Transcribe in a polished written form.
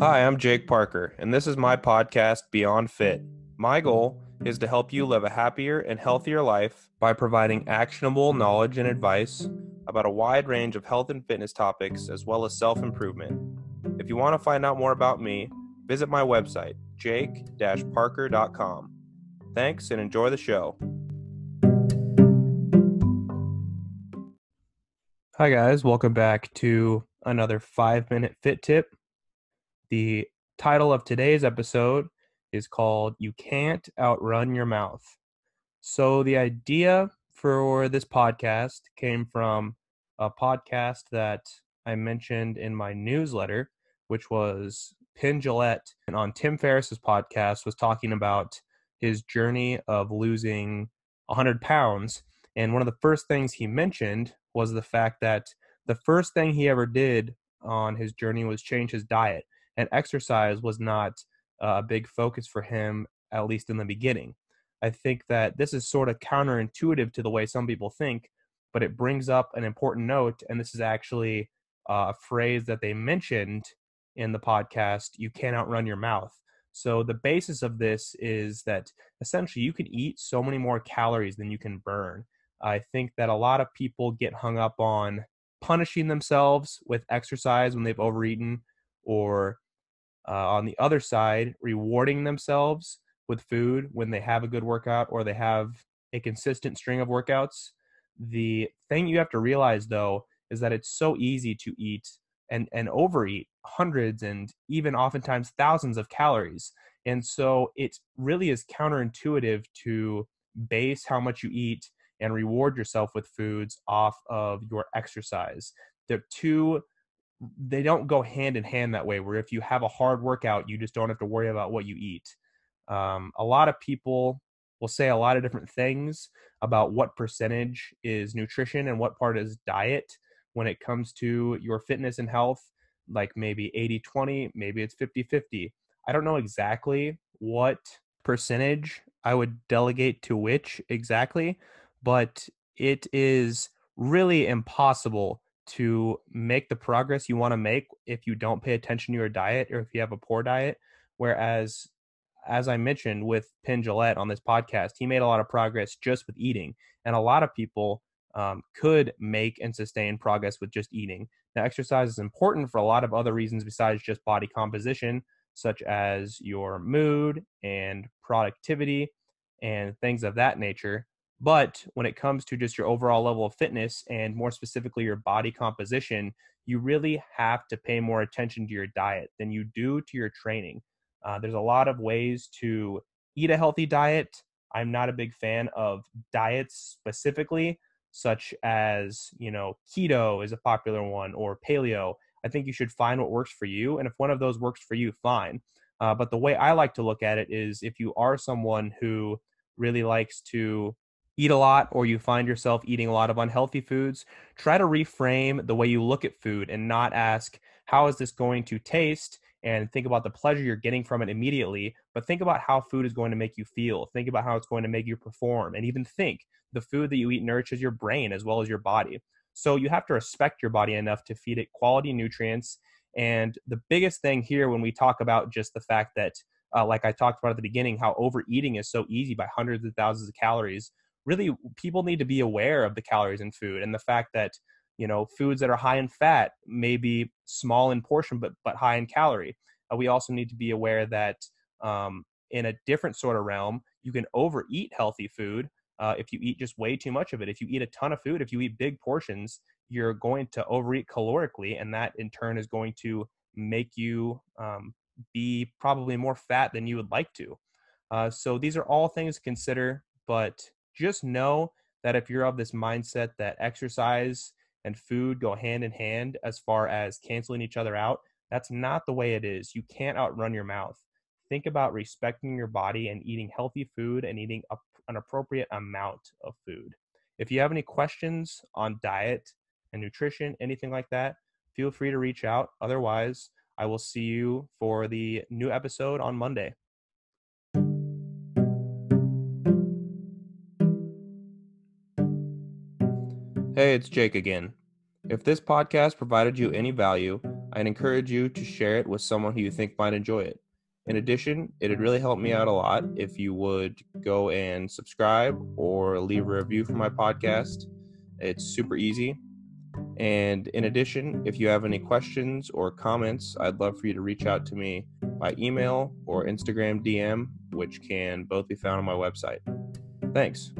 Hi, I'm Jake Parker, and this is my podcast, Beyond Fit. My goal is to help you live a happier and healthier life by providing actionable knowledge and advice about a wide range of health and fitness topics, as well as self-improvement. If you want to find out more about me, visit my website, jake-parker.com. Thanks, and enjoy the show. Hi, guys. Welcome back to another 5-minute fit tip. The title of today's episode is called You Can't Outrun Your Mouth. So the idea for this podcast came from a podcast that I mentioned in my newsletter, which was Penn Jillette, and on Tim Ferriss's podcast was talking about his journey of losing 100 pounds. And one of the first things he mentioned was the fact that the first thing he ever did on his journey was change his diet. And exercise was not a big focus for him, at least in the beginning. I think that this is sort of counterintuitive to the way some people think, but it brings up an important note. And this is actually a phrase that they mentioned in the podcast, you can't outrun your mouth. So the basis of this is that essentially you can eat so many more calories than you can burn. I think that a lot of people get hung up on punishing themselves with exercise when they've overeaten, or on the other side, rewarding themselves with food when they have a good workout or they have a consistent string of workouts. The thing you have to realize, though, is that it's so easy to eat and overeat hundreds and even oftentimes thousands of calories. And so it really is counterintuitive to base how much you eat and reward yourself with foods off of your exercise. They don't go hand in hand that way, where if you have a hard workout, you just don't have to worry about what you eat. A lot of people will say a lot of different things about what percentage is nutrition and what part is diet when it comes to your fitness and health, like maybe 80-20, maybe it's 50-50. I don't know exactly what percentage I would delegate to which exactly, but it is really impossible to make the progress you want to make if you don't pay attention to your diet or if you have a poor diet. Whereas, as I mentioned with Penn Jillette on this podcast, he made a lot of progress just with eating. And a lot of people could make and sustain progress with just eating. Now, exercise is important for a lot of other reasons besides just body composition, such as your mood and productivity and things of that nature. But when it comes to just your overall level of fitness and more specifically your body composition, you really have to pay more attention to your diet than you do to your training. There's a lot of ways to eat a healthy diet. I'm not a big fan of diets specifically, such as, keto is a popular one, or paleo. I think you should find what works for you. And if one of those works for you, fine. But the way I like to look at it is if you are someone who really likes to eat a lot, or you find yourself eating a lot of unhealthy foods, try to reframe the way you look at food and not ask, how is this going to taste? And think about the pleasure you're getting from it immediately, but think about how food is going to make you feel. Think about how it's going to make you perform, and even think the food that you eat nourishes your brain as well as your body. So you have to respect your body enough to feed it quality nutrients. And the biggest thing here when we talk about just the fact that, like I talked about at the beginning, how overeating is so easy by hundreds of thousands of calories, really, people need to be aware of the calories in food and the fact that, foods that are high in fat may be small in portion, but high in calorie. We also need to be aware that in a different sort of realm, you can overeat healthy food if you eat just way too much of it. If you eat a ton of food, if you eat big portions, you're going to overeat calorically, and that in turn is going to make you be probably more fat than you would like to. So these are all things to consider, but just know that if you're of this mindset that exercise and food go hand in hand as far as canceling each other out, that's not the way it is. You can't outrun your mouth. Think about respecting your body and eating healthy food and eating an appropriate amount of food. If you have any questions on diet and nutrition, anything like that, feel free to reach out. Otherwise, I will see you for the new episode on Monday. Hey, it's Jake again. If this podcast provided you any value, I'd encourage you to share it with someone who you think might enjoy it. In addition, it'd really help me out a lot if you would go and subscribe or leave a review for my podcast. It's super easy. And in addition, if you have any questions or comments, I'd love for you to reach out to me by email or Instagram DM, which can both be found on my website. Thanks.